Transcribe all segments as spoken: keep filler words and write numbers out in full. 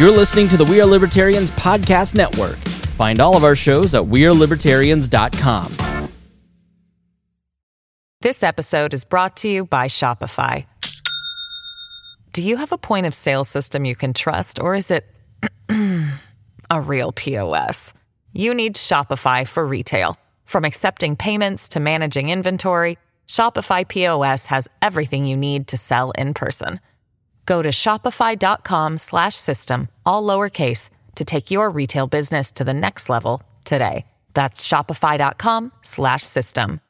You're listening to the We Are Libertarians podcast network. Find all of our shows at we are libertarians dot com. This episode is brought to you by Shopify. Do you have a point of sale system you can trust, or is it a real P O S? You need Shopify for retail. From accepting payments to managing inventory, Shopify P O S has everything you need to sell in person. Go to shopify.com slash system, all lowercase, to take your retail business to the next level today. That's shopify.com slash system.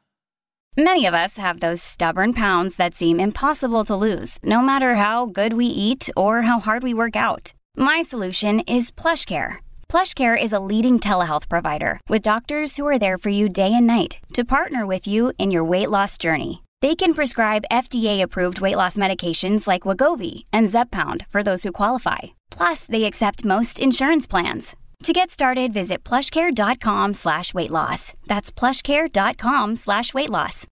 Many of us have those stubborn pounds that seem impossible to lose, no matter how good we eat or how hard we work out. My solution is PlushCare. PlushCare is a leading telehealth provider with doctors who are there for you day and night to partner with you in your weight loss journey. They can prescribe F D A-approved weight loss medications like Wegovy and Zepbound for those who qualify. Plus, they accept most insurance plans. To get started, visit plushcare.com slash weight loss. That's plushcare.com slash weight loss.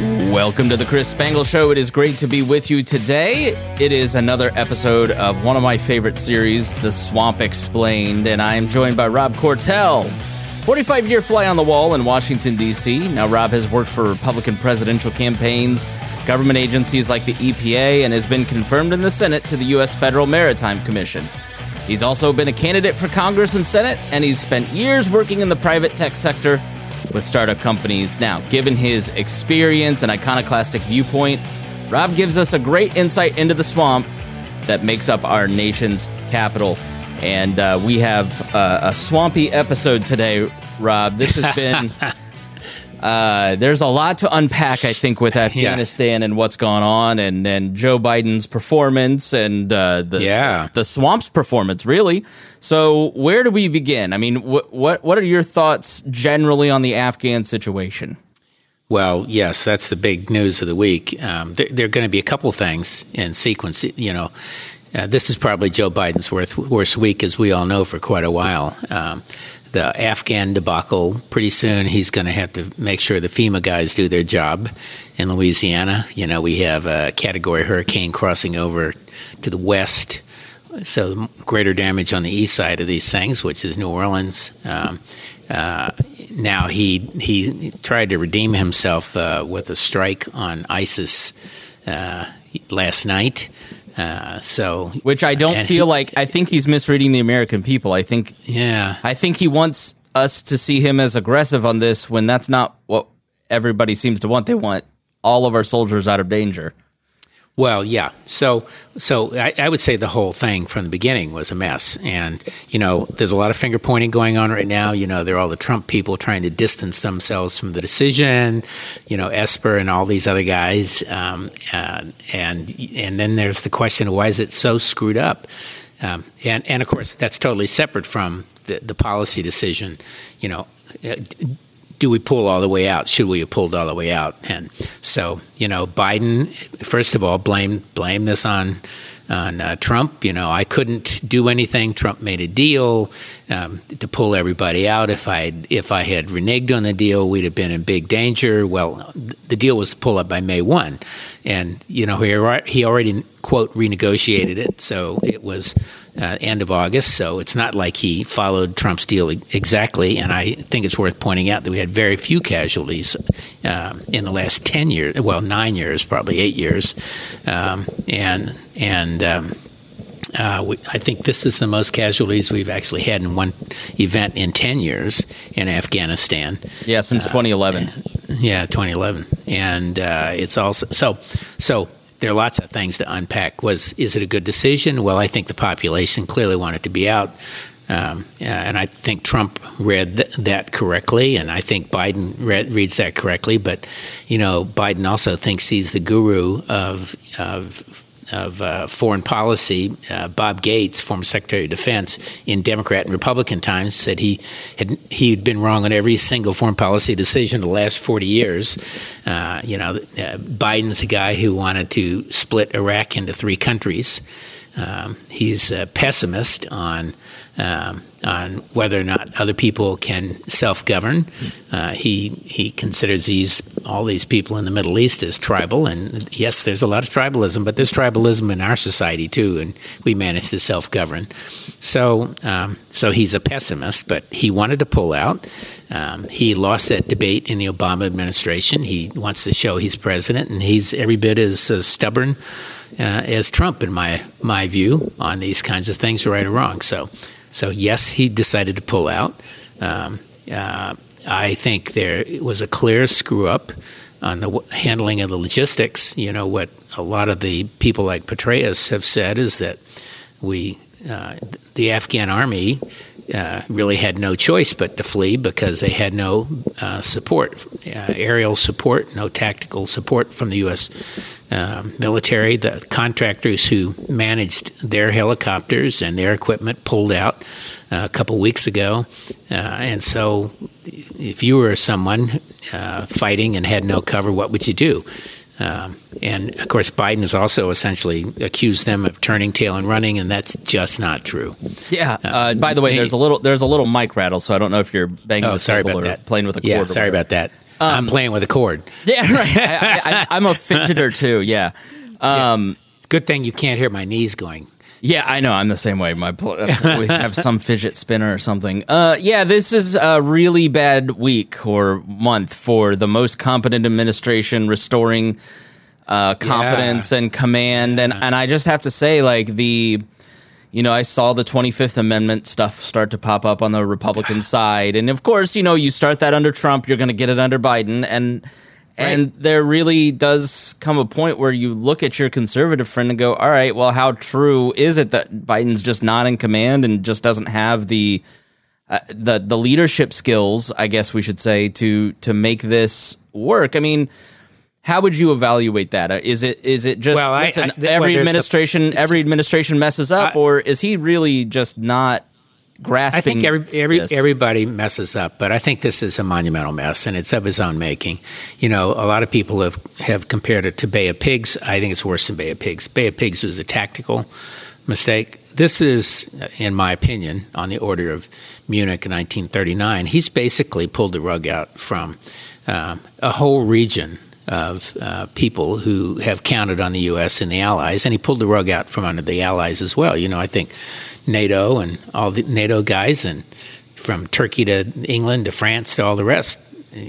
Welcome to the Chris Spangle Show. It is great to be with you today. It is another episode of one of my favorite series, The Swamp Explained, and I am joined by Rob Cortell, forty-five-year fly on the wall in Washington, D C. Now, Rob has worked for Republican presidential campaigns, government agencies like the E P A, and has been confirmed in the Senate to the U S Federal Maritime Commission. He's also been a candidate for Congress and Senate, and he's spent years working in the private tech sector with startup companies. Now, given his experience and iconoclastic viewpoint, Rob gives us a great insight into the swamp that makes up our nation's capital. And uh, we have uh, a swampy episode today, Rob. This has been... Uh, there's a lot to unpack, I think, with Afghanistan yeah. and what's gone on, and, and Joe Biden's performance and uh, the yeah. the swamp's performance, really. So where do we begin? I mean, wh- what what are your thoughts generally on the Afghan situation? Well, yes, that's the big news of the week. Um, there, there are going to be a couple things in sequence, you know. Uh, this is probably Joe Biden's worst, worst week, as we all know, for quite a while. Um, the Afghan debacle, pretty soon he's going to have to make sure the FEMA guys do their job in Louisiana. You know, we have a category hurricane crossing over to the west, so greater damage on the east side of these things, which is New Orleans. Um, uh, now he he tried to redeem himself uh, with a strike on ISIS uh, last night. Uh, so, which I don't feel he, like. I think he's misreading the American people. I think, yeah, I think he wants us to see him as aggressive on this when that's not what everybody seems to want. They want all of our soldiers out of danger. Well, yeah. So, so I, I would say the whole thing from the beginning was a mess. And, you know, there's a lot of finger pointing going on right now. You know, there are all the Trump people trying to distance themselves from the decision, you know, Esper and all these other guys. Um, and, and, and then there's the question of why is it so screwed up? Um, and, and of course, that's totally separate from the, the policy decision, you know. Uh, Do we pull all the way out? Should we have pulled all the way out? And so, you know, Biden, first of all, blamed blame this on on uh, Trump. You know, I couldn't do anything. Trump made a deal um, to pull everybody out. If I if I had reneged on the deal, we'd have been in big danger. Well, the deal was to pull up by May first, and you know he he already quote renegotiated it, so it was. Uh, end of August, so it's not like he followed Trump's deal e- exactly, and I think it's worth pointing out that we had very few casualties um, in the last ten years, well, nine years, probably eight years, um, and and um, uh, we, I think this is the most casualties we've actually had in one event in ten years in Afghanistan. Yeah, since uh, twenty eleven. Yeah, twenty eleven, and uh, it's also so so. There are lots of things to unpack. Was is it a good decision? Well, I think the population clearly wanted to be out, um, and I think Trump read th- that correctly, and I think Biden read, reads that correctly. But you know, Biden also thinks he's the guru of of. of uh, foreign policy. uh, Bob Gates, former Secretary of Defense, in Democrat and Republican times, said he had he'd been wrong on every single foreign policy decision the last forty years. Uh, you know, uh, Biden's a guy who wanted to split Iraq into three countries. Um, he's a pessimist on um, on whether or not other people can self-govern. Uh, he he considers these all these people in the Middle East as tribal. And yes, there's a lot of tribalism, but there's tribalism in our society too, and we manage to self-govern. So um, so he's a pessimist, but he wanted to pull out. Um, he lost that debate in the Obama administration. He wants to show he's president, and he's every bit as, as stubborn uh, as Trump, in my my view, on these kinds of things, right or wrong. So. So, yes, he decided to pull out. Um, uh, I think there was a clear screw-up on the w- handling of the logistics. You know, what a lot of the people like Petraeus have said is that we, uh, the Afghan army uh, really had no choice but to flee because they had no uh, support, uh, aerial support, no tactical support from the U S Um, military. The contractors who managed their helicopters and their equipment pulled out uh, a couple weeks ago. Uh, and so if you were someone uh, fighting and had no cover, what would you do? Um, and, of course, Biden has also essentially accused them of turning tail and running, and that's just not true. Yeah. Uh, uh, by the way, they, there's a little there's a little mic rattle, so I don't know if you're banging oh, with sorry about or that. playing with a yeah, cord. Yeah, sorry about that. Um, I'm playing with a cord. Yeah, right. I, I, I'm a fidgeter too. Yeah. Um, yeah. It's a good thing you can't hear my knees going. Yeah, I know. I'm the same way. My we have some fidget spinner or something. Uh, yeah, this is a really bad week or month for the most competent administration restoring uh, competence yeah. and command, and and I just have to say, like the. You know, I saw the twenty-fifth Amendment stuff start to pop up on the Republican side. And, of course, you know, you start that under Trump, you're going to get it under Biden. And right. and there really does come a point where you look at your conservative friend and go, all right, well, how true is it that Biden's just not in command and just doesn't have the uh, the the leadership skills, I guess we should say, to to make this work? I mean, how would you evaluate that? Is it is it just well, listen, I, I, th- every well, administration the, every administration messes up, I, or is he really just not grasping? I think every, every this? everybody messes up, but I think this is a monumental mess, and it's of his own making. You know, a lot of people have, have compared it to Bay of Pigs. I think it's worse than Bay of Pigs. Bay of Pigs was a tactical mistake. This is, in my opinion, on the order of Munich in nineteen thirty-nine. He's basically pulled the rug out from um, a whole region of uh, people who have counted on the U S and the allies, and he pulled the rug out from under the allies as well. You know, I think NATO and all the NATO guys, and from Turkey to England to France to all the rest,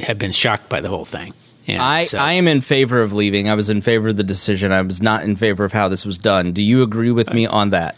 have been shocked by the whole thing. And I, so, I am in favor of leaving. I was in favor of the decision. I was not in favor of how this was done. Do you agree with me on that?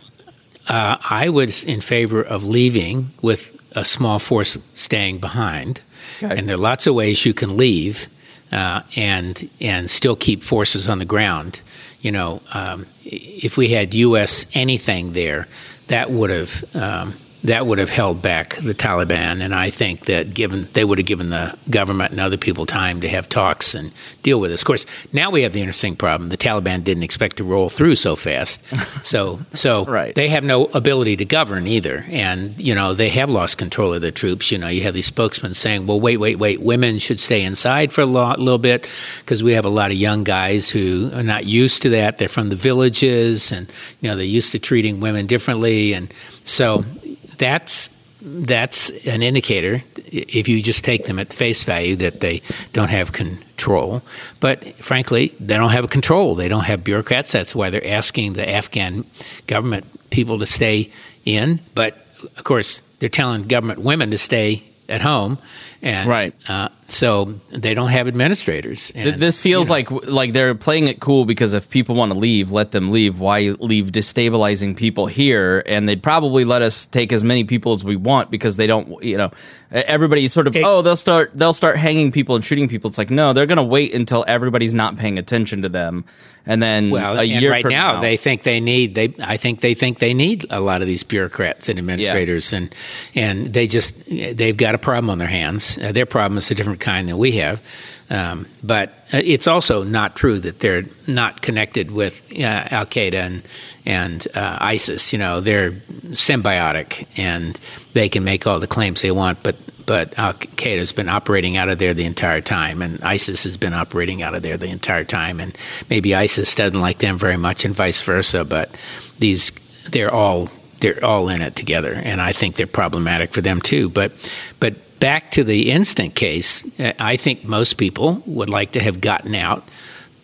Uh, I was in favor of leaving with a small force staying behind, okay. And there are lots of ways you can leave Uh, and and still keep forces on the ground. You know, um, if we had U S anything there, that would have um, that would have held back the Taliban. And I think that given they would have given the government and other people time to have talks and deal with this. Of course, now we have the interesting problem: the Taliban didn't expect to roll through so fast, so so right. They have no ability to govern either. And you know, they have lost control of their troops. You know, you have these spokesmen saying, "Well, wait, wait, wait. Women should stay inside for a lot, little bit because we have a lot of young guys who are not used to that. They're from the villages, and you know, they're used to treating women differently." And so that's that's an indicator, if you just take them at face value, that they don't have control. But frankly, they don't have control. They don't have bureaucrats. That's why they're asking the Afghan government people to stay in. But, of course, they're telling government women to stay at home. And right. uh, so they don't have administrators. And, this feels you know. like like they're playing it cool because if people want to leave, let them leave. Why leave destabilizing people here? And they'd probably let us take as many people as we want because they don't, you know, everybody's sort of, it, oh, they'll start they'll start hanging people and shooting people. It's like, no, they're going to wait until everybody's not paying attention to them. And then well, a and year right from now, now, they think they need they I think they think they need a lot of these bureaucrats and administrators. Yeah. And and they just they've got a problem on their hands. Uh, their problem is a different kind than we have. Um, but uh, it's also not true that they're not connected with uh, Al-Qaeda and, and uh, ISIS. You know, they're symbiotic, and they can make all the claims they want, but, but Al-Qaeda has been operating out of there the entire time, and ISIS has been operating out of there the entire time, and maybe ISIS doesn't like them very much and vice versa, but these they're all they're all in it together, and I think they're problematic for them too. But but back to the instant case, I think most people would like to have gotten out,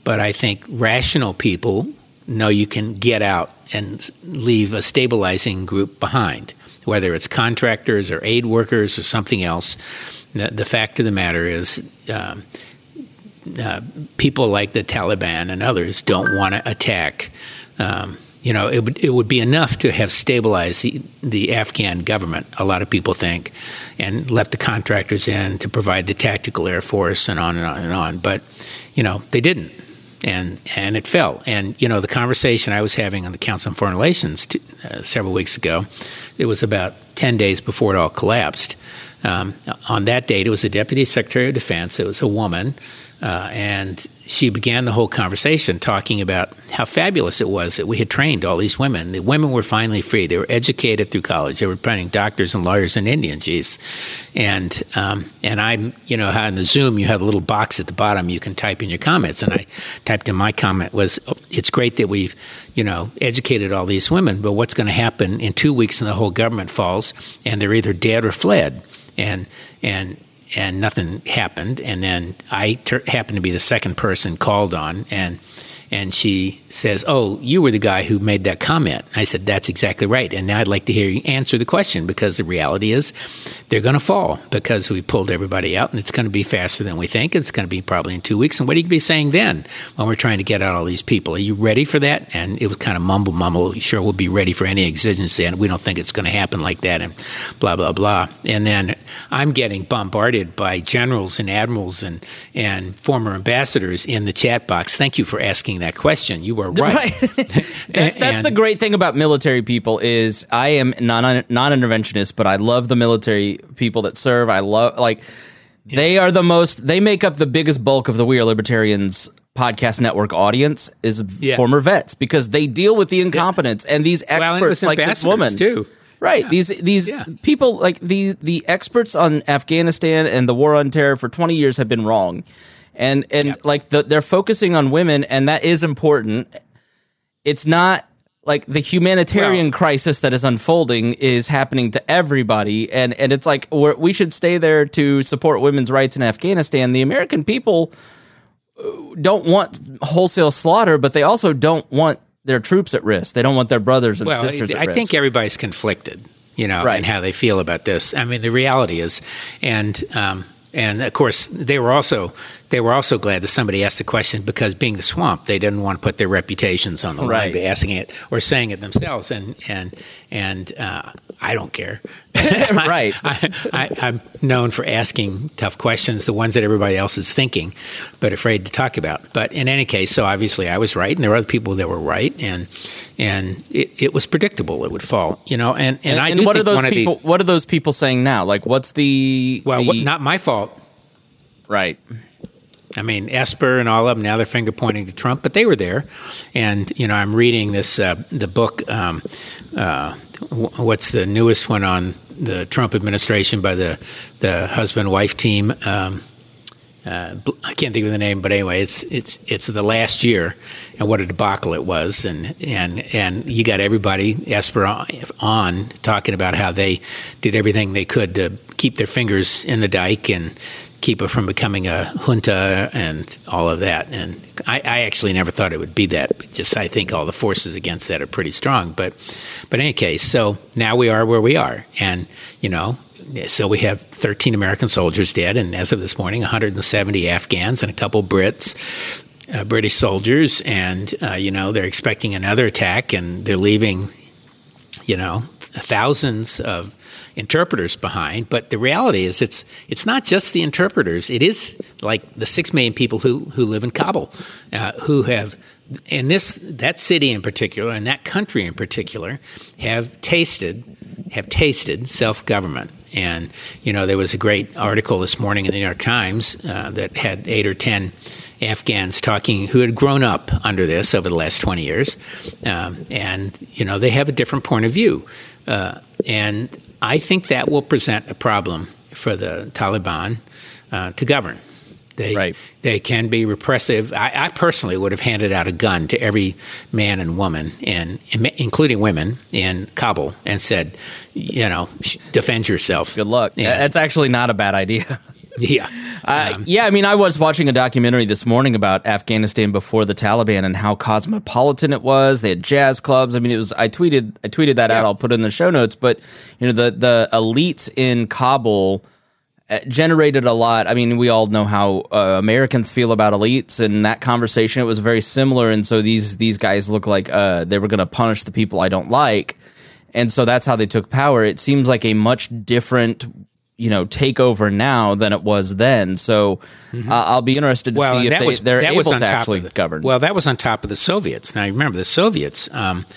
but I think rational people know you can get out and leave a stabilizing group behind, whether it's contractors or aid workers or something else. The, the fact of the matter is um, uh, people like the Taliban and others don't want to attack. Um, you know, it would, it would be enough to have stabilized the, the Afghan government, a lot of people think, and left the contractors in to provide the tactical air force and on and on and on. But, you know, they didn't. And and it fell. And, you know, the conversation I was having on the Council on Foreign Relations t- uh, several weeks ago, it was about ten days before it all collapsed. Um, on that date, it was the Deputy Secretary of Defense. It was a woman. Uh, and she began the whole conversation talking about how fabulous it was that we had trained all these women. The women were finally free. They were educated through college. They were training doctors and lawyers and Indian chiefs. And um, and I'm, you know, on the Zoom, you have a little box at the bottom. You can type in your comments. And I typed in my comment was, oh, it's great that we've, you know, educated all these women. But what's going to happen in two weeks and the whole government falls and they're either dead or fled. And and. And nothing happened. And then I ter- happened to be the second person called on. And and she says, oh, you were the guy who made that comment. I said, that's exactly right. And now I'd like to hear you answer the question, because the reality is they're going to fall because we pulled everybody out, and it's going to be faster than we think. It's going to be probably in two weeks. And what are you going to be saying then when we're trying to get out all these people? Are you ready for that? And it was kind of mumble, mumble. Sure, we'll be ready for any exigency, and we don't think it's going to happen like that, and blah, blah, blah. And then I'm getting bombarded by generals and admirals and, and former ambassadors in the chat box. Thank you for asking that question. You were right. right. that's that's and, the great thing about military people is I am non, non-interventionist, but I love the military people that serve. I love, like, they are the most, they make up the biggest bulk of the We Are Libertarians podcast network audience is yeah. former vets, because they deal with the incompetence yeah. and these experts well, and like this woman. Too. Right. Yeah. These these yeah. people, like the the experts on Afghanistan and the war on terror for twenty years have been wrong. And and yeah. like the, they're focusing on women, and that is important. It's not like the humanitarian well, crisis that is unfolding is happening to everybody. And, and it's like we're, we should stay there to support women's rights in Afghanistan. The American people don't want wholesale slaughter, but they also don't want their troops at risk. They don't want their brothers and well, sisters at I risk. I think everybody's conflicted, you know, right. in how they feel about this. I mean, the reality is, and um, and of course, they were also they were also glad that somebody asked the question, because being the swamp, they didn't want to put their reputations on the right. line by asking it or saying it themselves. And and and uh, I don't care. right. I, I, I, I'm known for asking tough questions, the ones that everybody else is thinking, but afraid to talk about. But in any case, so obviously I was right, and there were other people that were right, and and it, it was predictable it would fall, you know. And and, and I and do what think are those one people, of the, what are those people saying now? Like, what's the well, the, what, not my fault, right? I mean, Esper and all of them, now they're finger-pointing to Trump, but they were there. And, you know, I'm reading this, uh, the book, um, uh, what's the newest one on the Trump administration by the, the husband-wife team? Um, uh, I can't think of the name, but anyway, it's it's it's the last year, and what a debacle it was. And, and, and you got everybody, Esper on, on, talking about how they did everything they could to keep their fingers in the dike and keep it from becoming a junta and all of that. And I, I actually never thought it would be that. But just I think all the forces against that are pretty strong. But but in any case, so now we are where we are. And, you know, so we have thirteen American soldiers dead. And as of this morning, one hundred seventy Afghans and a couple Brits, uh, British soldiers. And, uh, you know, they're expecting another attack, and they're leaving, you know, thousands of interpreters behind. But the reality is it's it's not just the interpreters. It is like the six million people who, who live in Kabul, uh, who have, and this that city in particular and that country in particular, have tasted have tasted self-government. And, you know, there was a great article this morning in the New York Times uh, that had eight or ten Afghans talking who had grown up under this over the last twenty years. Um, and, you know, they have a different point of view. Uh, and I think that will present a problem for the Taliban uh, to govern. They right. they can be repressive. I, I personally would have handed out a gun to every man and woman, in, in, including women, in Kabul and said, you know, defend yourself. Good luck. Yeah. That's actually not a bad idea. Yeah. Uh, um, yeah, I mean, I was watching a documentary this morning about Afghanistan before the Taliban and how cosmopolitan it was. They had jazz clubs. I mean, it was I tweeted I tweeted that yeah. out. I'll put it in the show notes. But, you know, the, the elites in Kabul generated a lot. I mean, we all know how uh, Americans feel about elites, and that conversation, it was very similar. And so these these guys look like uh, they were going to punish the people I don't like. And so that's how they took power. It seems like a much different you know, takeover now than it was then. So mm-hmm. uh, I'll be interested to well, see if they, was, they're able to actually the, govern. Well, that was on top of the Soviets. Now, remember, the Soviets um,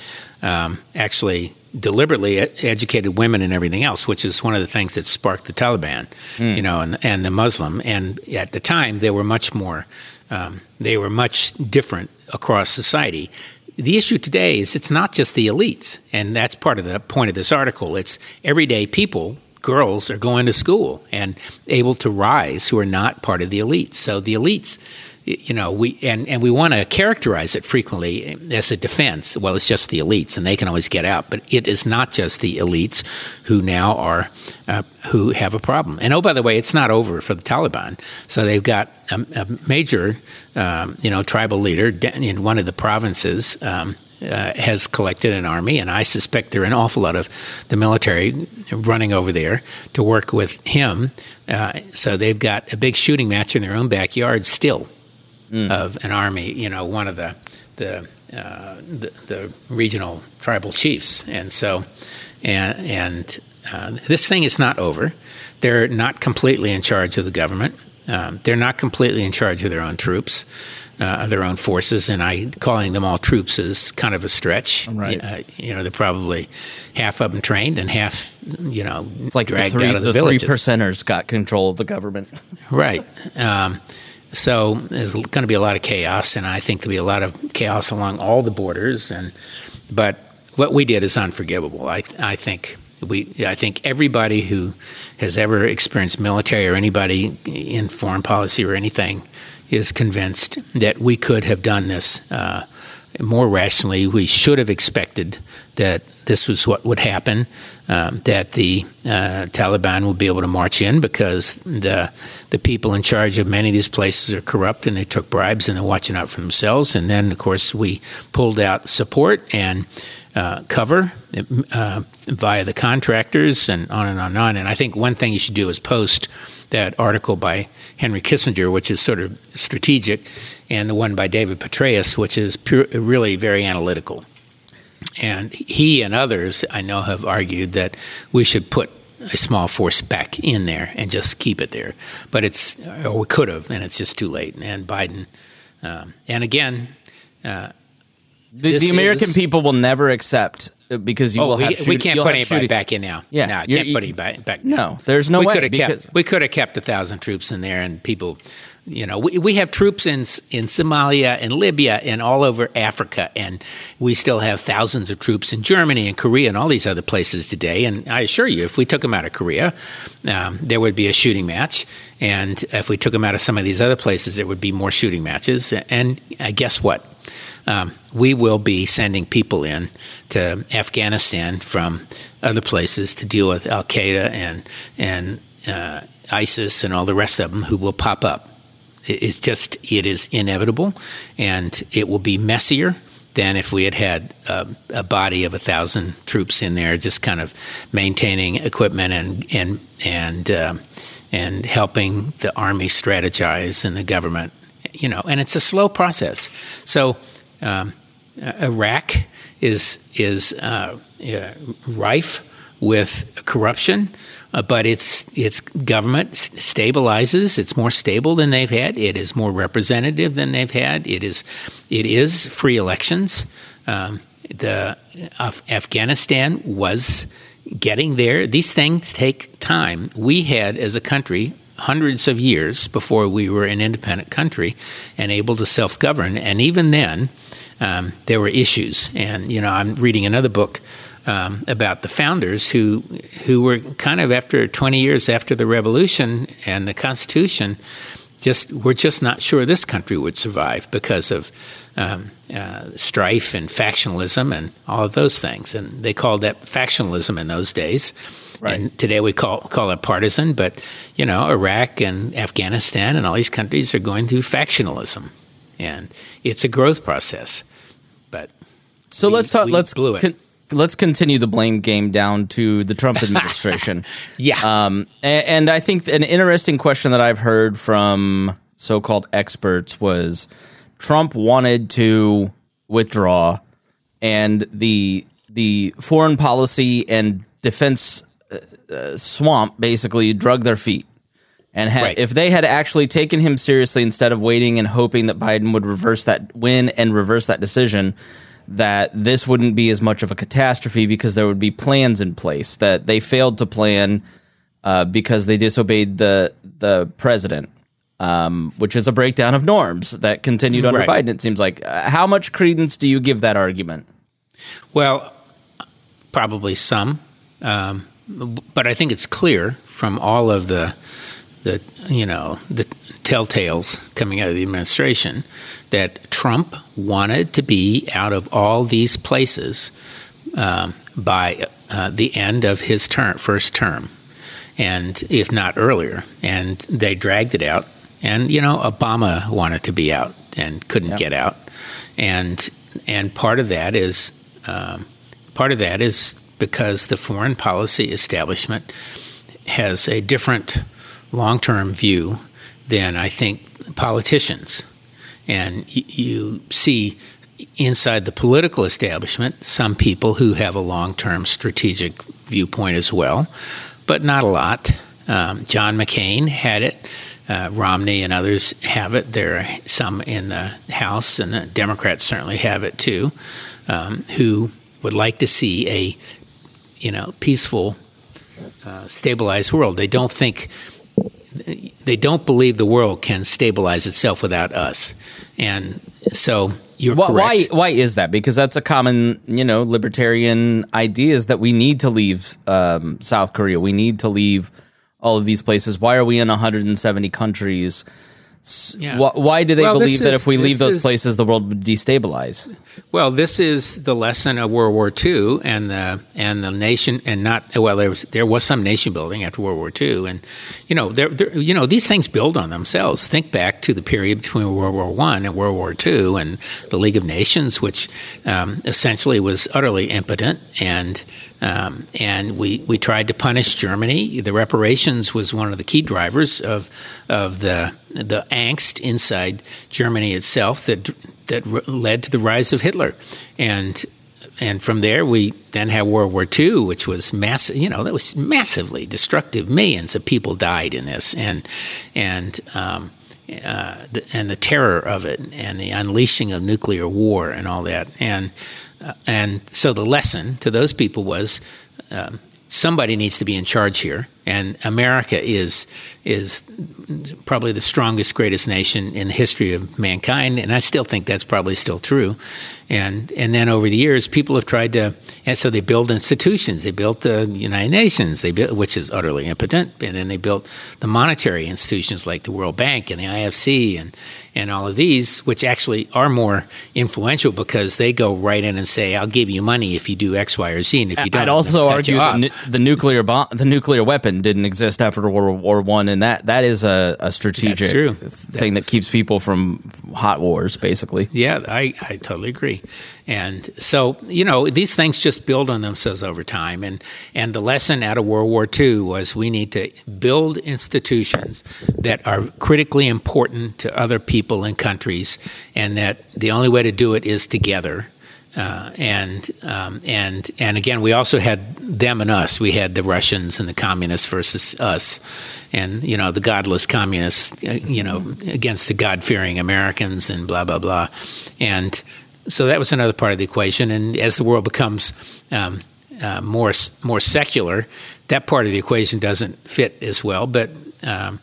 um, actually deliberately educated women and everything else, which is one of the things that sparked the Taliban, mm. you know, and, and the Muslim. And at the time, they were much more, um, they were much different across society. The issue today is it's not just the elites, and that's part of the point of this article. It's everyday people. Girls are going to school and able to rise who are not part of the elites. So the elites, you know, we and, and we want to characterize it frequently as a defense. Well, it's just the elites and they can always get out. But it is not just the elites who now are uh, who have a problem. And oh, by the way, it's not over for the Taliban. So they've got a, a major, um, you know, tribal leader in one of the provinces um Uh, has collected an army, and I suspect there are an awful lot of the military running over there to work with him. Uh, so they've got a big shooting match in their own backyard still mm. of an army, you know, one of the the, uh, the the regional tribal chiefs. And so, and, and uh, this thing is not over. They're not completely in charge of the government. Um, they're not completely in charge of their own troops. Uh, their own forces, and I calling them all troops is kind of a stretch. Right. Uh, you know, they're probably half of them trained and half, you know, it's like dragged the three, out of the, the villages. The three percenters got control of the government. Right. Um, so there's going to be a lot of chaos, and I think there'll be a lot of chaos along all the borders. And but what we did is unforgivable. I I think. We, I think everybody who has ever experienced military or anybody in foreign policy or anything is convinced that we could have done this uh, more rationally. We should have expected that this was what would happen, um, that the uh, Taliban would be able to march in because the the people in charge of many of these places are corrupt and they took bribes and they're watching out for themselves. And then, of course, we pulled out support and Uh, cover uh, via the contractors and on and on and on. And I think one thing you should do is post that article by Henry Kissinger, which is sort of strategic, and the one by David Petraeus, which is pure, really very analytical. And he and others, I know, have argued that we should put a small force back in there and just keep it there. But it's, or we could have, and it's just too late. And Biden, um, and again, uh, The, the American is, people will never accept because you oh, will have we, shoot, we can't put anybody shooting. back in now. Yeah, no, can't you, put anybody back. Now. No, there's no we way. Could have because, kept, we could have kept a thousand troops in there, and people, you know, we we have troops in in Somalia and Libya and all over Africa, and we still have thousands of troops in Germany and Korea and all these other places today. And I assure you, if we took them out of Korea, um, there would be a shooting match, and if we took them out of some of these other places, there would be more shooting matches. And uh, guess what? Um, we will be sending people in to Afghanistan from other places to deal with Al-Qaeda and and uh, ISIS and all the rest of them who will pop up. It's just it is inevitable, and it will be messier than if we had had a, a body of a thousand troops in there, just kind of maintaining equipment and and and uh, and helping the army strategize and the government. You know, and it's a slow process. So um, Iraq is is uh, uh, rife with corruption, uh, but its its government stabilizes. It's more stable than they've had. It is more representative than they've had. It is it is free elections. Um, the Af- Afghanistan was getting there. These things take time. We had as a country hundreds of years before we were an independent country and able to self-govern. And even then, um, there were issues. And, you know, I'm reading another book um, about the founders who who were kind of after twenty years after the revolution and the Constitution just we're just not sure this country would survive because of um, uh, strife and factionalism and all of those things. And they called that factionalism in those days. Right. And today we call call it partisan. But, you know, Iraq and Afghanistan and all these countries are going through factionalism. And it's a growth process. But so we, let's talk. Let's blew it. Con- Let's continue the blame game down to the Trump administration. yeah. Um, and, and I think an interesting question that I've heard from so-called experts was Trump wanted to withdraw, and the the foreign policy and defense uh, swamp basically drug their feet. And had, right. if they had actually taken him seriously instead of waiting and hoping that Biden would reverse that win and reverse that decision – that this wouldn't be as much of a catastrophe because there would be plans in place that they failed to plan uh, because they disobeyed the the president, um, which is a breakdown of norms that continued under right. Biden, it seems like. Uh, how much credence do you give that argument? Well, probably some, um, but I think it's clear from all of the the you know the telltales coming out of the administration that Trump wanted to be out of all these places um, by uh, the end of his term, first term, and if not earlier. And they dragged it out. And, you know, Obama wanted to be out and couldn't yep. get out. And and part of that is um, part of that is because the foreign policy establishment has a different long-term view than I think politicians. And you see inside the political establishment some people who have a long-term strategic viewpoint as well, but not a lot. Um, John McCain had it. Uh, Romney and others have it. There are some in the House, and the Democrats certainly have it too, um, who would like to see a you know peaceful, uh, stabilized world. They don't think They don't believe the world can stabilize itself without us. And so you're well, correct. Why, why is that? Because that's a common, you know, libertarian idea is that we need to leave um, South Korea. We need to leave all of these places. Why are we in one hundred seventy countries? Yeah. Why, why do they well, believe is, that if we leave those is, places, the world would destabilize? Well, this is the lesson of World War Two and the and the nation and not well. There was there was some nation building after World War Two, and you know there you know these things build on themselves. Think back to the period between World War One and World War Two, and the League of Nations, which um, essentially was utterly impotent, and um, and we we tried to punish Germany. The reparations was one of the key drivers of of the. the angst inside Germany itself that that led to the rise of Hitler. And and from there, we then had World War Two, which was massive, you know, that was massively destructive. Millions of people died in this, and and um, uh, the, and the terror of it, and the unleashing of nuclear war, and all that. And uh, and so the lesson to those people was um, somebody needs to be in charge here. And America is is probably the strongest, greatest nation in the history of mankind, and I still think that's probably still true. And and then over the years, people have tried to, and so they build institutions. They built the United Nations, they built, which is utterly impotent, and then they built the monetary institutions like the World Bank and the I F C and and all of these, which actually are more influential because they go right in and say, "I'll give you money if you do X, Y, or Z," and if you don't, I'd also argue the, nu- the nuclear bomb, the nuclear weapon. Didn't exist after World War One, and that that is a, a strategic thing that, that keeps people from hot wars, basically. Yeah, I, I totally agree. And so, you know, these things just build on themselves over time. And, and the lesson out of World War Two was we need to build institutions that are critically important to other people and countries, and that the only way to do it is together. Uh, and um, and and again, we also had them and us. We had the Russians and the communists versus us, and you know the godless communists, you know, against the God-fearing Americans, and blah blah blah. And so that was another part of the equation. And as the world becomes um, uh, more more secular, that part of the equation doesn't fit as well. But um,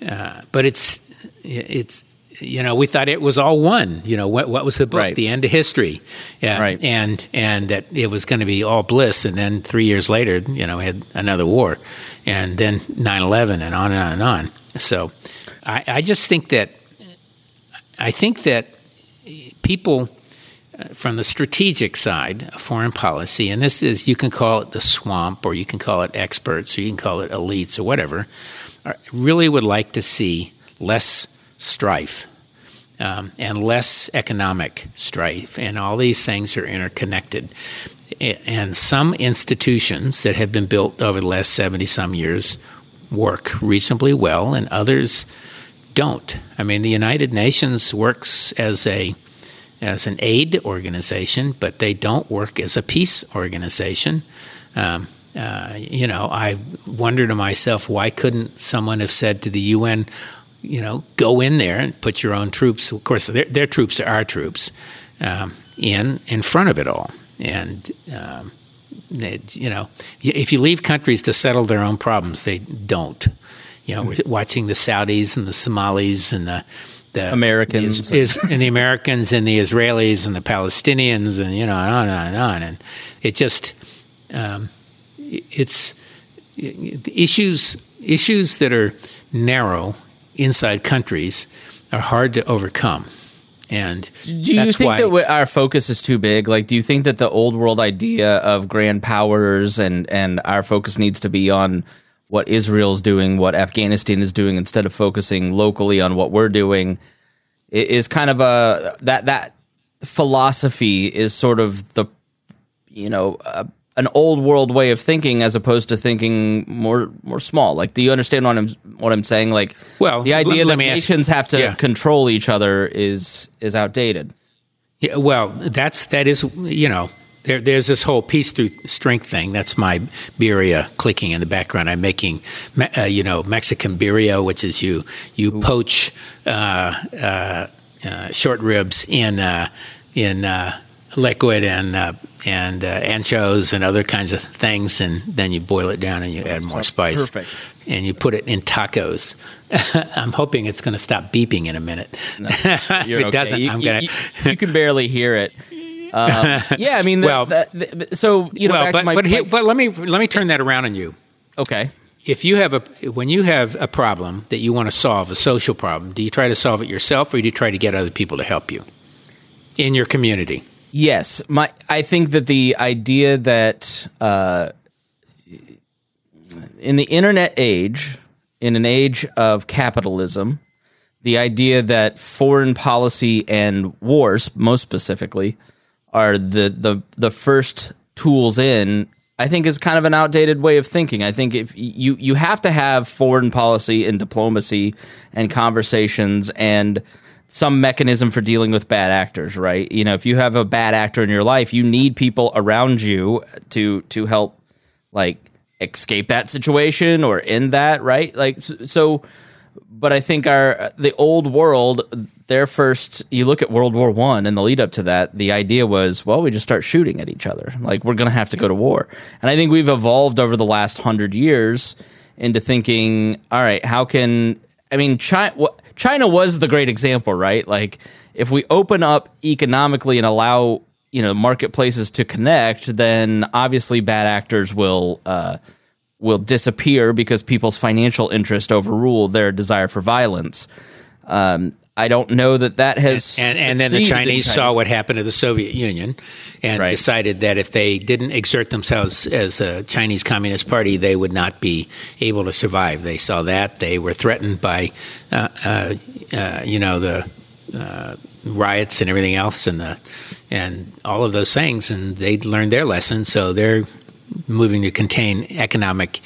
uh, but it's it's. You know, we thought it was all one. You know, what what was the book? Right. The End of History. Yeah. Right. And and that it was going to be all bliss. And then three years later, you know, we had another war. And then nine eleven and on and on and on. So I, I just think that I think that people from the strategic side of foreign policy, and this is, you can call it the swamp, or you can call it experts, or you can call it elites, or whatever, really would like to see less strife um, and less economic strife. And all these things are interconnected. And some institutions that have been built over the last seventy-some years work reasonably well, and others don't. I mean, the United Nations works as a as an aid organization, but they don't work as a peace organization. Um, uh, you know, I wonder to myself, why couldn't someone have said to the U N, you know, go in there and put your own troops, of course, their, their troops are our troops, um, in, in front of it all. And, um, it, you know, if you leave countries to settle their own problems, they don't. You know, we're watching the Saudis and the Somalis and the, the Americans is, is, and the Americans and the Israelis and the Palestinians and, you know, and on and on. And it just, um, it's issues, issues that are narrow inside countries are hard to overcome. And do you think why, that our focus is too big? Like, do you think that the old world idea of grand powers and, and our focus needs to be on what Israel's doing, what Afghanistan is doing, instead of focusing locally on what we're doing, is kind of a that that philosophy is sort of the, you know, uh, an old world way of thinking, as opposed to thinking more more small. Like, do you understand what I'm what I'm saying? Like, well, the idea l- that nations have to yeah. control each other is is outdated. Yeah, well, that's that is you know. There, there's this whole peace through strength thing. That's my birria clicking in the background. I'm making, uh, you know, Mexican birria, which is you you Ooh. poach uh, uh, uh, short ribs in uh, in uh, liquid and uh, and uh, anchos and other kinds of things, and then you boil it down and you add more spice. Perfect. And you put it in tacos. I'm hoping it's going to stop beeping in a minute. No, if it okay. doesn't, you, I'm gonna. You, you can barely hear it. Um, yeah, I mean, the, well, the, the, the, so you know. Well, back but, to my, but, here, but let me let me turn that around on you. Okay. If you have a when you have a problem that you want to solve, a social problem, do you try to solve it yourself, or do you try to get other people to help you in your community? Yes, my I think that the idea that uh, in the internet age, in an age of capitalism, the idea that foreign policy and wars, most specifically, are the, the the first tools in, I think is kind of an outdated way of thinking. I think if you, you have to have foreign policy and diplomacy and conversations and some mechanism for dealing with bad actors, right? You know, if you have a bad actor in your life, you need people around you to to help, like, escape that situation or end that, right? Like, so... But I think our the old world, their first, you look at World War One and the lead up to that, the idea was, well, we just start shooting at each other. Like, we're going to have to go to war. And I think we've evolved over the last hundred years into thinking, all right, how can, I mean, China, China was the great example, right? Like, if we open up economically and allow, you know, marketplaces to connect, then obviously bad actors will, uh, will disappear because people's financial interest overrule their desire for violence. Um, I don't know that that has... And, and, and then the Chinese saw what happened to the Soviet Union and right. decided that if they didn't exert themselves as a Chinese Communist Party, they would not be able to survive. They saw that. They were threatened by, uh, uh, uh, you know, the... Uh, riots and everything else and the and all of those things, and they learned their lesson, so they're moving to contain economic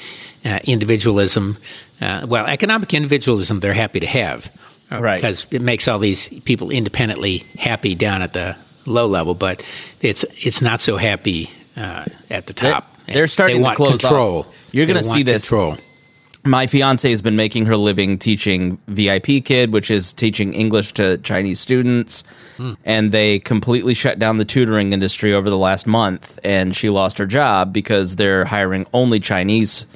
uh, individualism. Uh, well, economic individualism they're happy to have, right? Because it makes all these people independently happy down at the low level, but it's it's not so happy uh, at the top. They're, they're starting they want to close control. Off. You're going to see this. Control. My fiance has been making her living teaching V I P Kid, which is teaching English to Chinese students, mm. and they completely shut down the tutoring industry over the last month, and she lost her job because they're hiring only Chinese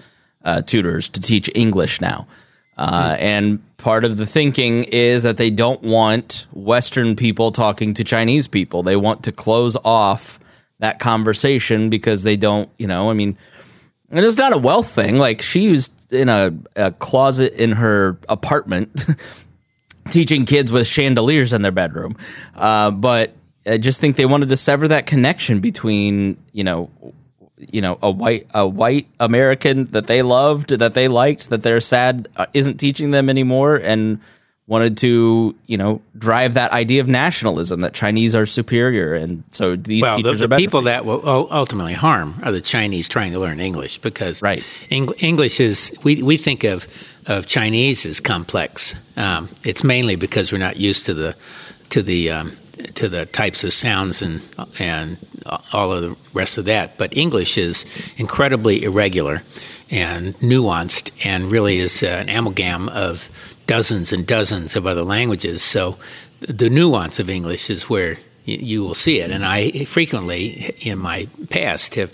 uh, tutors to teach English now. Uh, mm. And part of the thinking is that they don't want Western people talking to Chinese people. They want to close off that conversation because they don't, you know, I mean— And it's not a wealth thing. Like, she was in a, a closet in her apartment teaching kids with chandeliers in their bedroom. Uh, but I just think they wanted to sever that connection between, you know, you know, a white a white American that they loved, that they liked, that they're sad uh, isn't teaching them anymore, and wanted to, you know, drive that idea of nationalism, that Chinese are superior, and so these well, teachers the, the are better. People that will ultimately harm are the Chinese trying to learn English, because right. Eng- English is we, we think of of Chinese as complex. Um, it's mainly because we're not used to the to the um, to the types of sounds and and all of the rest of that. But English is incredibly irregular and nuanced, and really is an amalgam of dozens and dozens of other languages. So the nuance of English is where you will see it. And I frequently in my past have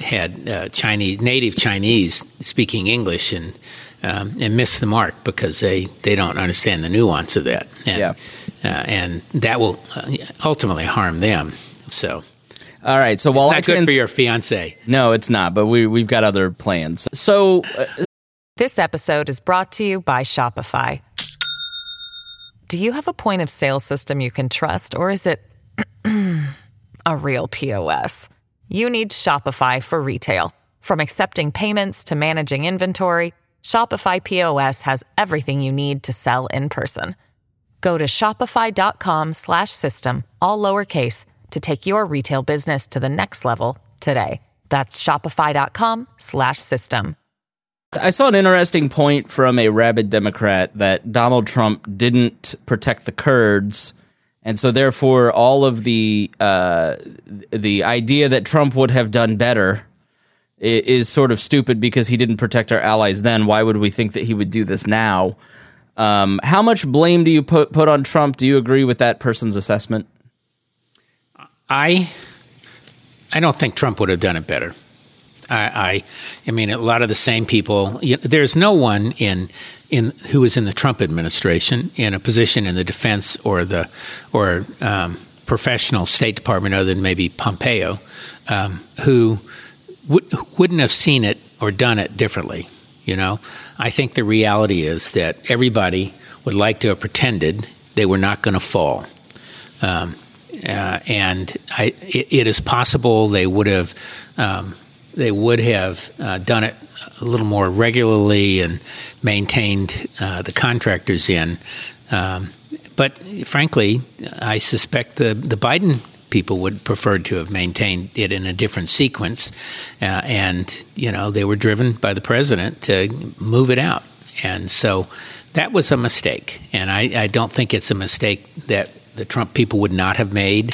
had uh, Chinese, native Chinese speaking English and um, and miss the mark because they, they don't understand the nuance of that. And, yeah. Uh, and that will ultimately harm them. So, all right. So while it's not trans- good for your fiance. No, it's not. But we we've got other plans. So. Uh, This episode is brought to you by Shopify. Do you have a point of sale system you can trust, or is it a real P O S? You need Shopify for retail. From accepting payments to managing inventory, Shopify P O S has everything you need to sell in person. Go to shopify.com slash system, all lowercase, to take your retail business to the next level today. That's shopify.com slash system. I saw an interesting point from a rabid Democrat that Donald Trump didn't protect the Kurds, and so therefore all of the uh, the idea that Trump would have done better is sort of stupid because he didn't protect our allies then. Why would we think that he would do this now? Um, how much blame do you put put on Trump? Do you agree with that person's assessment? I I don't think Trump would have done it better. I, I mean, a lot of the same people. You know, there's no one in in who was in the Trump administration in a position in the defense or the or um, professional State Department other than maybe Pompeo um, who w- wouldn't have seen it or done it differently. You know, I think the reality is that everybody would like to have pretended they were not going to fall. Um, uh, and I, it, it is possible they would have. Um, They would have uh, done it a little more regularly and maintained uh, the contractors in. Um, but frankly, I suspect the, the Biden people would prefer to have maintained it in a different sequence. Uh, and, you know, they were driven by the president to move it out. And so that was a mistake. And I, I don't think it's a mistake that the Trump people would not have made.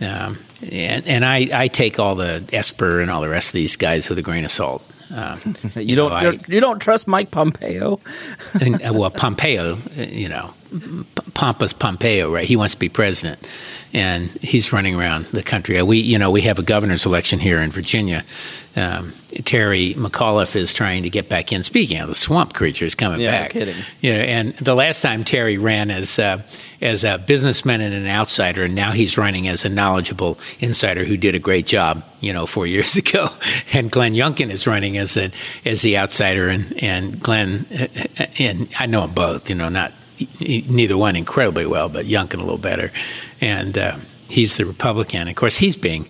Um, and and I, I take all the Esper and all the rest of these guys with a grain of salt. Um, you, you don't know, I, you don't trust Mike Pompeo? and, uh, well, Pompeo, you know, pompous Pompeo, right? He wants to be president, and he's running around the country. We, you know, we have a governor's election here in Virginia. Um, Terry McAuliffe is trying to get back in. Speaking of the swamp creature, is coming yeah, back. Yeah, kidding. You know, and the last time Terry ran as uh, as a businessman and an outsider, and now he's running as a knowledgeable insider who did a great job, you know, four years ago. And Glenn Youngkin is running as a as the outsider, and and Glenn and I know them both, you know, not. Neither one incredibly well, but Youngkin a little better. And uh, he's the Republican. Of course, he's being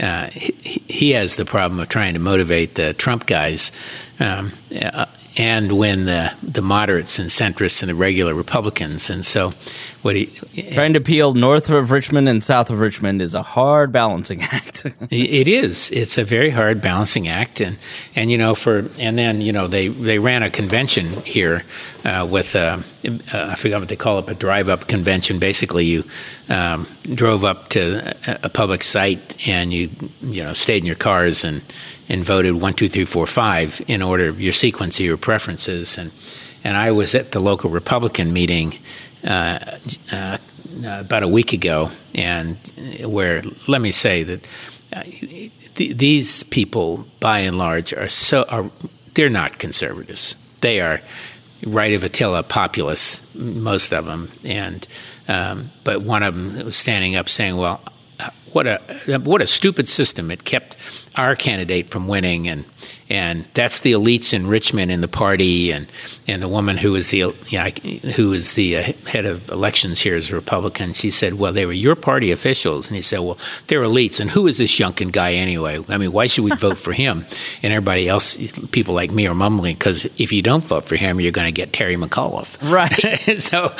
uh, – he, he has the problem of trying to motivate the Trump guys um, uh, and win the, the moderates and centrists and the regular Republicans. And so what he – Trying to peel north of Richmond and south of Richmond is a hard balancing act. It is. It's a very hard balancing act. And, and you know, for – and then, you know, they, they ran a convention here uh, with uh, – Uh, I forgot what they call it, but drive-up convention. Basically, you um, drove up to a, a public site and you, you know, stayed in your cars and, and voted one, two, three, four, five in order of your sequence of your preferences. And and I was at the local Republican meeting uh, uh, about a week ago, and where let me say that uh, th- these people, by and large, are so are they're not conservatives. They are. Right of Attila populists, most of them, and um, but one of them was standing up saying, "Well, what a what a stupid system. It kept our candidate from winning, and and that's the elites in Richmond in the party, and and the woman who is the you know, who is the head of elections here is a Republican. She said, well, they were your party officials, and he said, well, they're elites, and who is this Youngkin guy anyway? I mean, why should we vote for him? And everybody else, people like me, are mumbling because if you don't vote for him, you're going to get Terry McAuliffe, right? so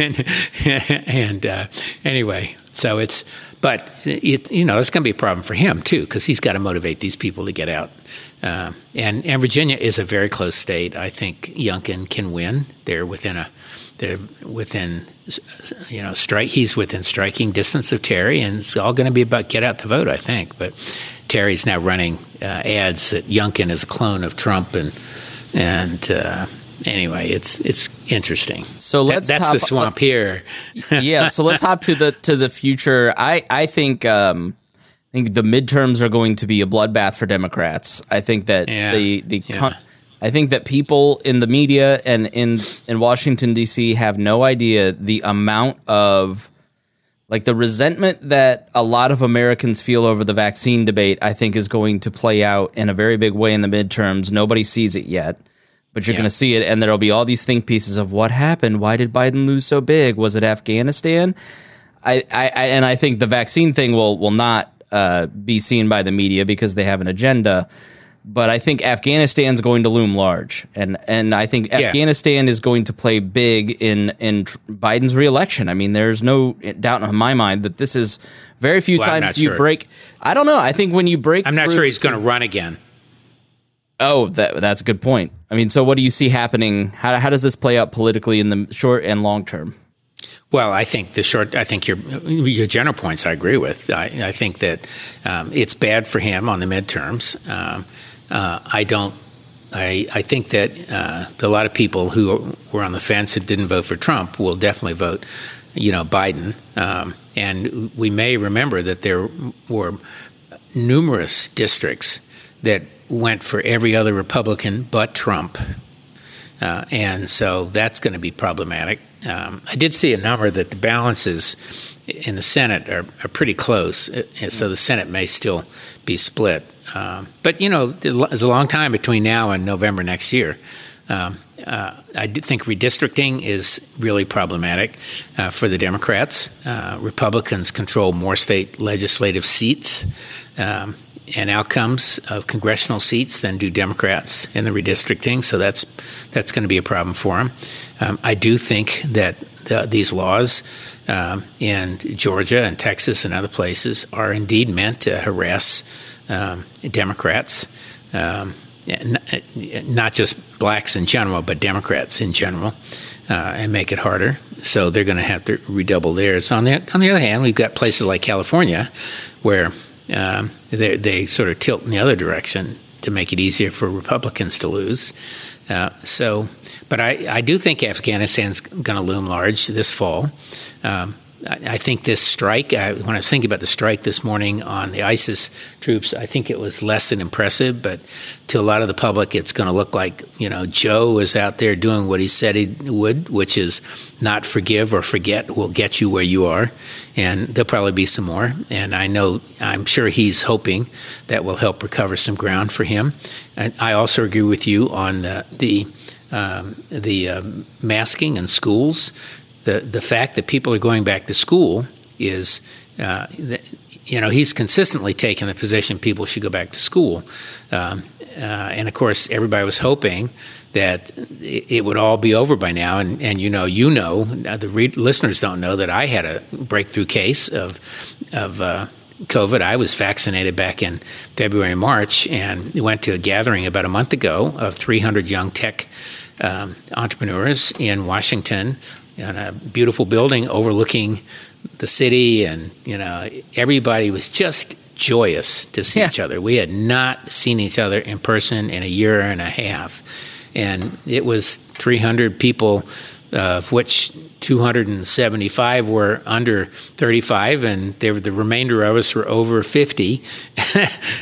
and, and uh, anyway, so it's. But, it, you know, that's going to be a problem for him, too, because he's got to motivate these people to get out. Uh, and, and Virginia is a very close state. I think Youngkin can win. They're within a they're within, you know, strike. He's within striking distance of Terry, and it's all going to be about get out the vote, I think. But Terry's now running uh, ads that Youngkin is a clone of Trump, and and uh, anyway, it's it's interesting. So let's that, that's hop, the swamp uh, here. yeah. So let's hop to the to the future. I I think um, I think the midterms are going to be a bloodbath for Democrats. I think that yeah, the the yeah. I think that people in the media and in in Washington D C have no idea the amount of like the resentment that a lot of Americans feel over the vaccine debate. I think is going to play out in a very big way in the midterms. Nobody sees it yet. But you're yeah. going to see it, and there'll be all these think pieces of what happened. Why did Biden lose so big? Was it Afghanistan? I, I, I and I think the vaccine thing will will not uh, be seen by the media because they have an agenda. But I think Afghanistan's going to loom large, and and I think yeah. Afghanistan is going to play big in in Biden's reelection. I mean, there's no doubt in my mind that this is very few well, times you sure. break. I don't know. I think when you break, I'm not sure he's going to run again. Oh, that that's a good point. I mean, so what do you see happening? How how does this play out politically in the short and long term? Well, I think the short. I think your your general points I agree with. I, I think that um, it's bad for him on the midterms. Um, uh, I don't. I I think that uh, a lot of people who were on the fence and didn't vote for Trump will definitely vote, you know, Biden. Um, and we may remember that there were numerous districts that went for every other Republican but Trump. Uh, and so that's going to be problematic. Um, I did see a number that the balances in the Senate are, are pretty close, and so the Senate may still be split. Um, but, you know, there's a long time between now and November next year. Um, uh, I think redistricting is really problematic uh, for the Democrats. Uh, Republicans control more state legislative seats. Um and outcomes of congressional seats than do Democrats in the redistricting. So that's that's going to be a problem for them. Um, I do think that the, these laws um, in Georgia and Texas and other places are indeed meant to harass um, Democrats, um, not just blacks in general, but Democrats in general, uh, and make it harder. So they're going to have to redouble theirs. On the, on the other hand, we've got places like California where Um, they, they sort of tilt in the other direction to make it easier for Republicans to lose. Uh, so, but I, I do think Afghanistan's going to loom large this fall. Um, I, I think this strike, I, when I was thinking about the strike this morning on the ISIS troops, I think it was less than impressive. But to a lot of the public, it's going to look like, you know, Joe is out there doing what he said he would, which is not forgive or forget will get you where you are. And there'll probably be some more. And I know, I'm sure he's hoping that will help recover some ground for him. And I also agree with you on the the, um, the um, masking in schools. The the fact that people are going back to school is, uh, you know, he's consistently taken the position people should go back to school. Um, uh, and, of course, everybody was hoping that it would all be over by now. And, and you know, you know, the re- listeners don't know that I had a breakthrough case of of uh, COVID. I was vaccinated back in February, March, and went to a gathering about a month ago of three hundred young tech um, entrepreneurs in Washington in a beautiful building overlooking the city. And, you know, everybody was just joyous to see yeah. each other. We had not seen each other in person in a year and a half. And it was three hundred people, uh, of which two hundred seventy-five were under thirty-five, and they were, the remainder of us were over fifty,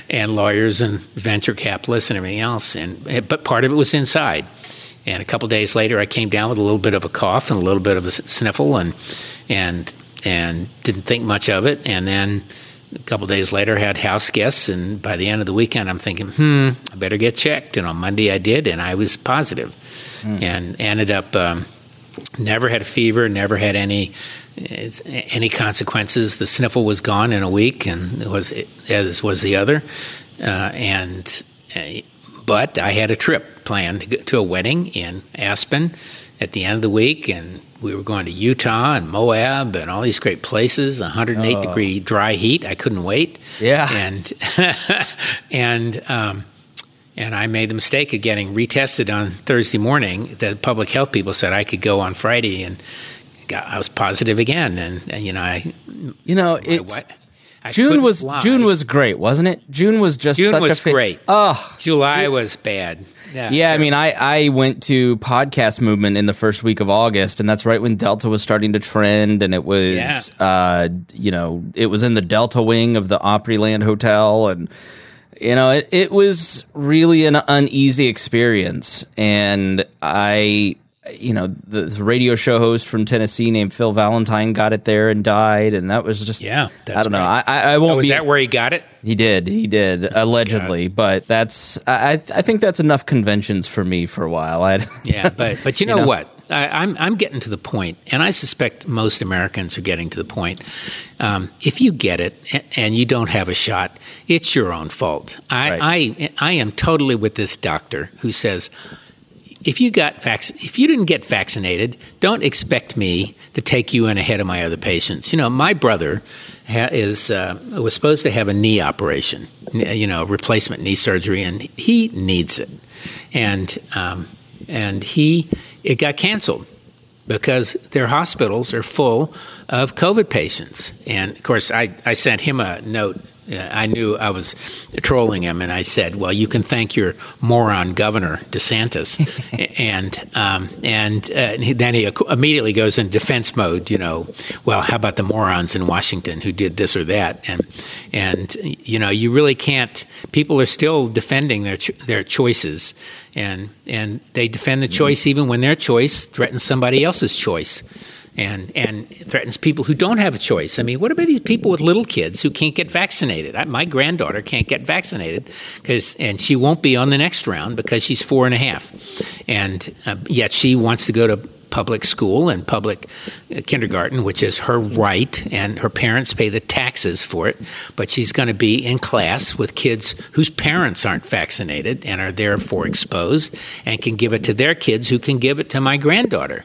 and lawyers and venture capitalists and everything else. And but part of it was inside. And a couple days later, I came down with a little bit of a cough and a little bit of a sniffle, and and and didn't think much of it. And then a couple of days later, had house guests, and by the end of the weekend, I'm thinking, hmm, I better get checked. And on Monday, I did, and I was positive, mm. and ended up um, never had a fever, never had any any consequences. The sniffle was gone in a week, and it was it, as was the other. Uh, and uh, but I had a trip planned to, go to a wedding in Aspen at the end of the week, and we were going to Utah and Moab and all these great places, one hundred eight oh. degree dry heat. I couldn't wait. Yeah. And and um, and I made the mistake of getting retested on Thursday morning. The public health people said I could go on Friday, and got, I was positive again. And, and you know, I you know it's I June was fly. June was great, wasn't it? June was just June such was a fa- great. Oh, July June. was bad. Yeah, yeah I mean, I, I went to Podcast Movement in the first week of August, and that's right when Delta was starting to trend, and it was, yeah. uh, you know, it was in the Delta wing of the Opryland Hotel, and, you know, it, it was really an uneasy experience. And I, you know, the, the radio show host from Tennessee named Phil Valentine got it there and died, and that was just, yeah, that's I don't right. know. I, I won't oh, was be... Was that where he got it? He did. He did, oh, allegedly. God. But that's, I I think that's enough conventions for me for a while. I'd, yeah, but, but you know, you know? what? I, I'm, I'm getting to the point, and I suspect most Americans are getting to the point. Um, if you get it and you don't have a shot, it's your own fault. I, right. I, I am totally with this doctor who says, If you got vac- if you didn't get vaccinated, don't expect me to take you in ahead of my other patients. You know, my brother ha- is uh, was supposed to have a knee operation, you know, replacement knee surgery, and he needs it. And um, and he it got canceled because their hospitals are full of COVID patients. And of course, I, I sent him a note. I knew I was trolling him, and I said, well, you can thank your moron governor, DeSantis. and um, and uh, then he immediately goes in defense mode, you know, well, how about the morons in Washington who did this or that? And, and you know, you really can't – people are still defending their cho- their choices, and and they defend the choice even when their choice threatens somebody else's choice. And and threatens people who don't have a choice. I mean, what about these people with little kids who can't get vaccinated? I, my granddaughter can't get vaccinated, because and she won't be on the next round because she's four and a half. And uh, yet she wants to go to public school and public uh, kindergarten, which is her right, and her parents pay the taxes for it. But she's going to be in class with kids whose parents aren't vaccinated and are therefore exposed, and can give it to their kids who can give it to my granddaughter,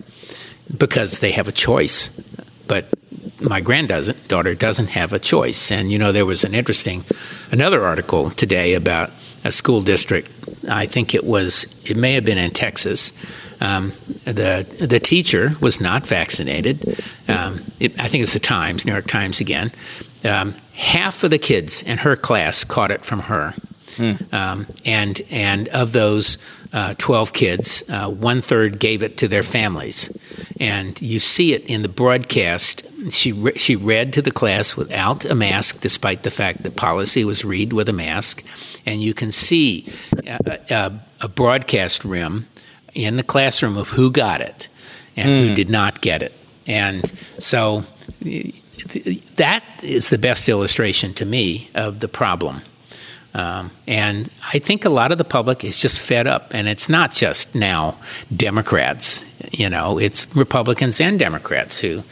because they have a choice. But my granddaughter doesn't have a choice. And, you know, there was an interesting, another article today about a school district. I think it was, it may have been in Texas. Um, the the teacher was not vaccinated. Um, it, I think it's the Times, New York Times again. Um, half of the kids in her class caught it from her. Mm. Um, and and of those uh, twelve kids, uh, one third gave it to their families, and you see it in the broadcast. She re- she read to the class without a mask, despite the fact that policy was read with a mask, and you can see a, a, a broadcast rim in the classroom of who got it and mm. who did not get it, and so that is the best illustration to me of the problem. Um, and I think a lot of the public is just fed up, and it's not just now Democrats, you know, it's Republicans and Democrats who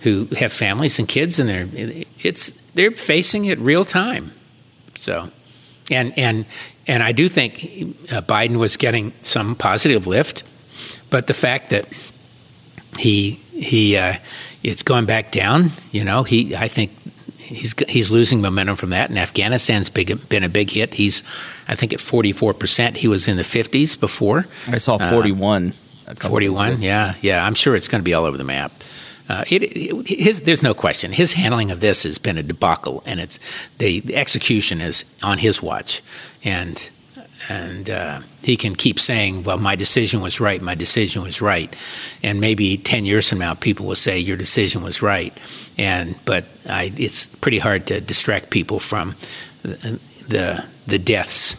who have families and kids, and they're it's they're facing it real time. So, and and and I do think Biden was getting some positive lift, but the fact that he he uh, it's going back down, you know, he I think. He's he's losing momentum from that, and Afghanistan's big, been a big hit. He's, I think, at forty-four percent. He was in the fifties before. I saw forty-one. Uh, forty-one, yeah, yeah. I'm sure it's going to be all over the map. Uh, it, it, his, there's no question. His handling of this has been a debacle, and it's the, the execution is on his watch, and and uh, he can keep saying, "Well, my decision was right. My decision was right," and maybe ten years from now, people will say, "Your decision was right." And but I, it's pretty hard to distract people from the, the the deaths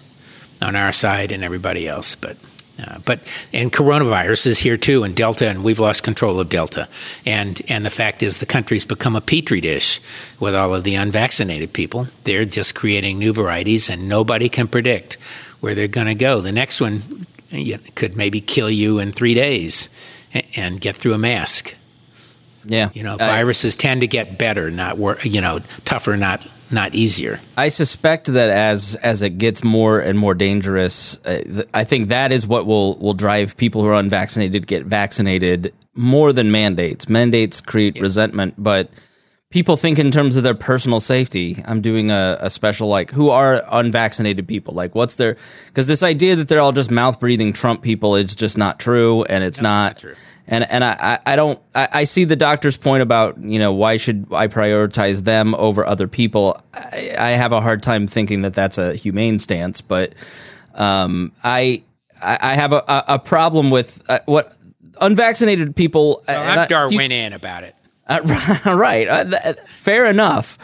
on our side and everybody else. But Uh, but and coronavirus is here too, and Delta, and we've lost control of Delta. And and the fact is the country's become a petri dish with all of the unvaccinated people. They're just creating new varieties, and nobody can predict where they're going to go. The next one could maybe kill you in three days and get through a mask. Yeah. You know, viruses uh, tend to get better, not wor- you know, tougher, not not easier. I suspect that as as it gets more and more dangerous, uh, th- I think that is what will will drive people who are unvaccinated to get vaccinated more than mandates. Mandates create yeah. resentment, but people think in terms of their personal safety. I'm doing a, a special, like, who are unvaccinated people? Like, what's their... Because this idea that they're all just mouth-breathing Trump people is just not true, and it's no, not... not true. And and I, I don't... I, I see the doctor's point about, you know, why should I prioritize them over other people? I, I have a hard time thinking that that's a humane stance, but um, I I have a, a problem with uh, what... Unvaccinated people... Well, I'm I, Darwinian you, about it. Uh, right. Uh, th- fair enough.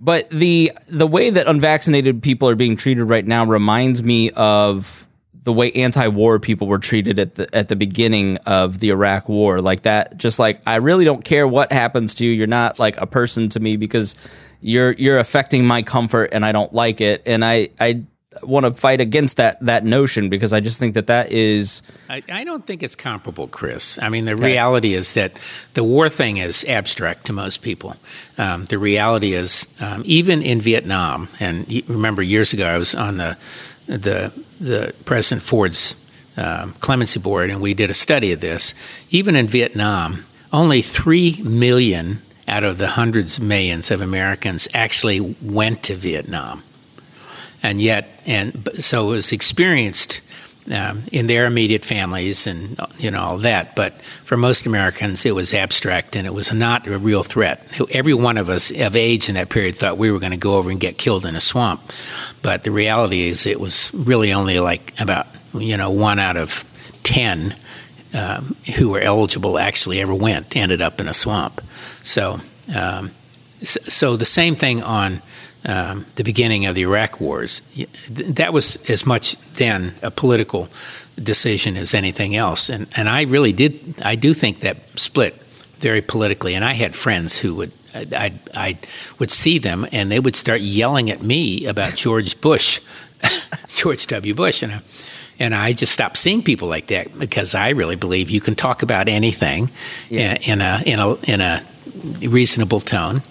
But the the way that unvaccinated people are being treated right now reminds me of the way anti-war people were treated at the at the beginning of the Iraq war. Like that, just like, I really don't care what happens to you. You're not like a person to me because you're you're affecting my comfort and I don't like it. And I, I want to fight against that that notion because I just think that that is... I, I don't think it's comparable, Chris. I mean, the okay. reality is that the war thing is abstract to most people. Um, the reality is, um, even in Vietnam, and you remember years ago I was on the the, the President Ford's um, clemency board and we did a study of this. Even in Vietnam, only three million out of the hundreds of millions of Americans actually went to Vietnam. And yet, and so it was experienced um, in their immediate families and, you know, all that. But for most Americans, it was abstract and it was not a real threat. Every one of us of age in that period thought we were going to go over and get killed in a swamp. But the reality is it was really only like about, you know, one out of ten um, who were eligible actually ever went, ended up in a swamp. So, um, so the same thing on... Um, the beginning of the Iraq wars, that was as much then a political decision as anything else. And and I really did, I do think that split very politically. And I had friends who would, I, I would see them and they would start yelling at me about George Bush, George W. Bush. And I, and I just stopped seeing people like that because I really believe you can talk about anything yeah. in a, in a, in a, reasonable tone.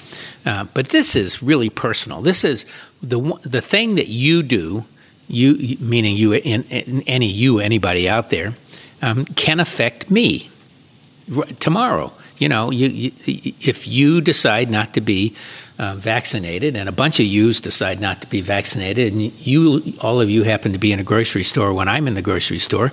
Uh, but this is really personal. This is the the thing that you do, you meaning you, in, in any you, anybody out there, um, can affect me tomorrow. You know, you, you, if you decide not to be uh, vaccinated and a bunch of yous decide not to be vaccinated and you, all of you happen to be in a grocery store when I'm in the grocery store,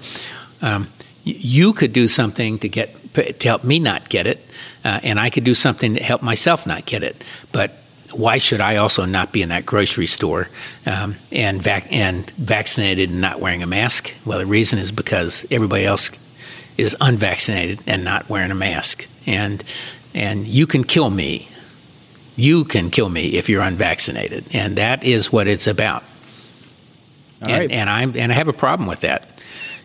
um, you could do something to get to help me not get it. Uh, and I could do something to help myself not get it. But why should I also not be in that grocery store um, and vac- and vaccinated and not wearing a mask? Well, the reason is because everybody else is unvaccinated and not wearing a mask. And and you can kill me. You can kill me if you're unvaccinated. And that is what it's about. All and, right. and I'm and I have a problem with that,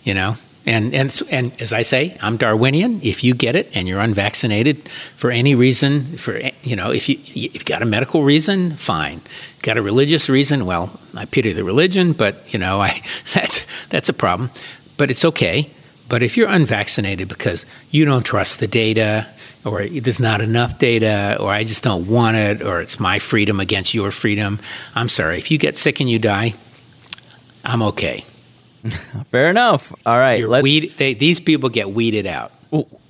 you know. And, and and as I say, I'm Darwinian. If you get it and you're unvaccinated for any reason, for you know, if you you've got a medical reason, fine. Got a religious reason? Well, I pity the religion, but you know, I that's that's a problem. But it's okay. But if you're unvaccinated because you don't trust the data, or there's not enough data, or I just don't want it, or it's my freedom against your freedom, I'm sorry. If you get sick and you die, I'm okay. Fair enough. All right. Weed, they, these people get weeded out.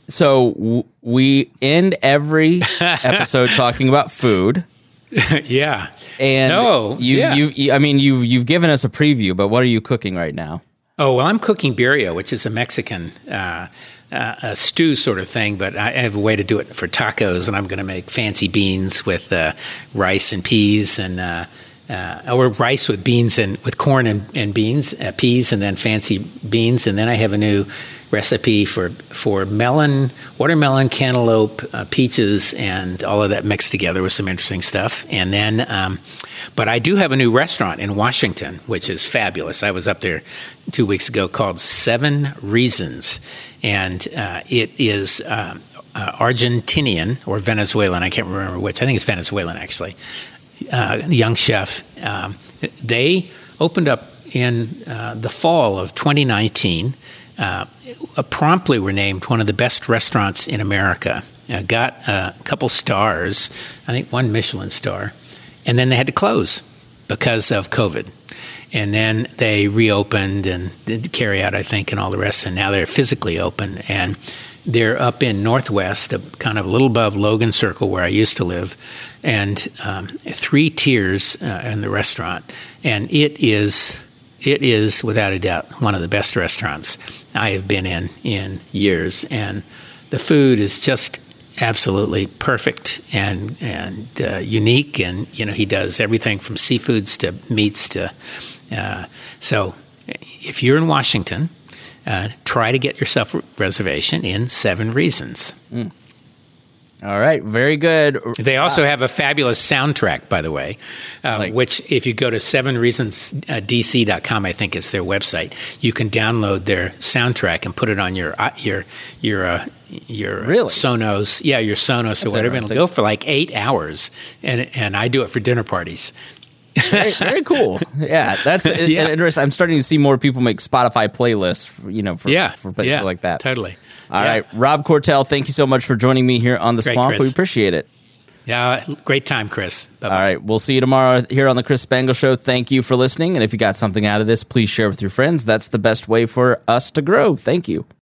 So w- we end every episode talking about food. yeah. And no, you, yeah. You, you, I mean, you've, you've given us a preview, but what are you cooking right now? Oh, well, I'm cooking birria, which is a Mexican uh, uh, a stew sort of thing, but I have a way to do it for tacos, and I'm going to make fancy beans with uh, rice and peas and... Uh, Uh, or rice with beans and with corn and, and beans, uh, peas, and then fancy beans. And then I have a new recipe for for melon, watermelon, cantaloupe, uh, peaches, and all of that mixed together with some interesting stuff. And then, um, but I do have a new restaurant in Washington, which is fabulous. I was up there two weeks ago, called Seven Reasons, and uh, it is um, uh, Argentinian or Venezuelan. I can't remember which. I think it's Venezuelan, actually. Uh, young chef. Um, they opened up in uh, the fall of twenty nineteen. Uh, promptly were named one of the best restaurants in America. Uh, got a couple stars, I think one Michelin star, and then they had to close because of COVID. And then they reopened and did carry out, I think, and all the rest. And now they're physically open. And they're up in Northwest, kind of a little above Logan Circle, where I used to live, and um, three tiers uh, in the restaurant. And it is... It is, without a doubt, one of the best restaurants I have been in in years. And the food is just absolutely perfect and and uh, unique. And, you know, he does everything from seafoods to meats to uh, – so if you're in Washington, uh, try to get yourself a reservation in Seven Reasons. Mm. All right. Very good. They also have a fabulous soundtrack, by the way, uh, like, which if you go to seven reasons d c dot com, I think it's their website, you can download their soundtrack and put it on your your your uh, your really? Sonos. Yeah, your Sonos That's or whatever. And it'll go for like eight hours. And, and I do it for dinner parties. very, very cool. Yeah, that's yeah. interesting. I'm starting to see more people make Spotify playlists, you know, for yeah, for places yeah, like that. Totally. All yeah. right, Rob Cortell, thank you so much for joining me here on The great Swamp. Chris. We appreciate it. Yeah, great time, Chris. Bye-bye. All right, we'll see you tomorrow here on The Chris Spangle Show. Thank you for listening, and if you got something out of this, please share with your friends. That's the best way for us to grow. Thank you.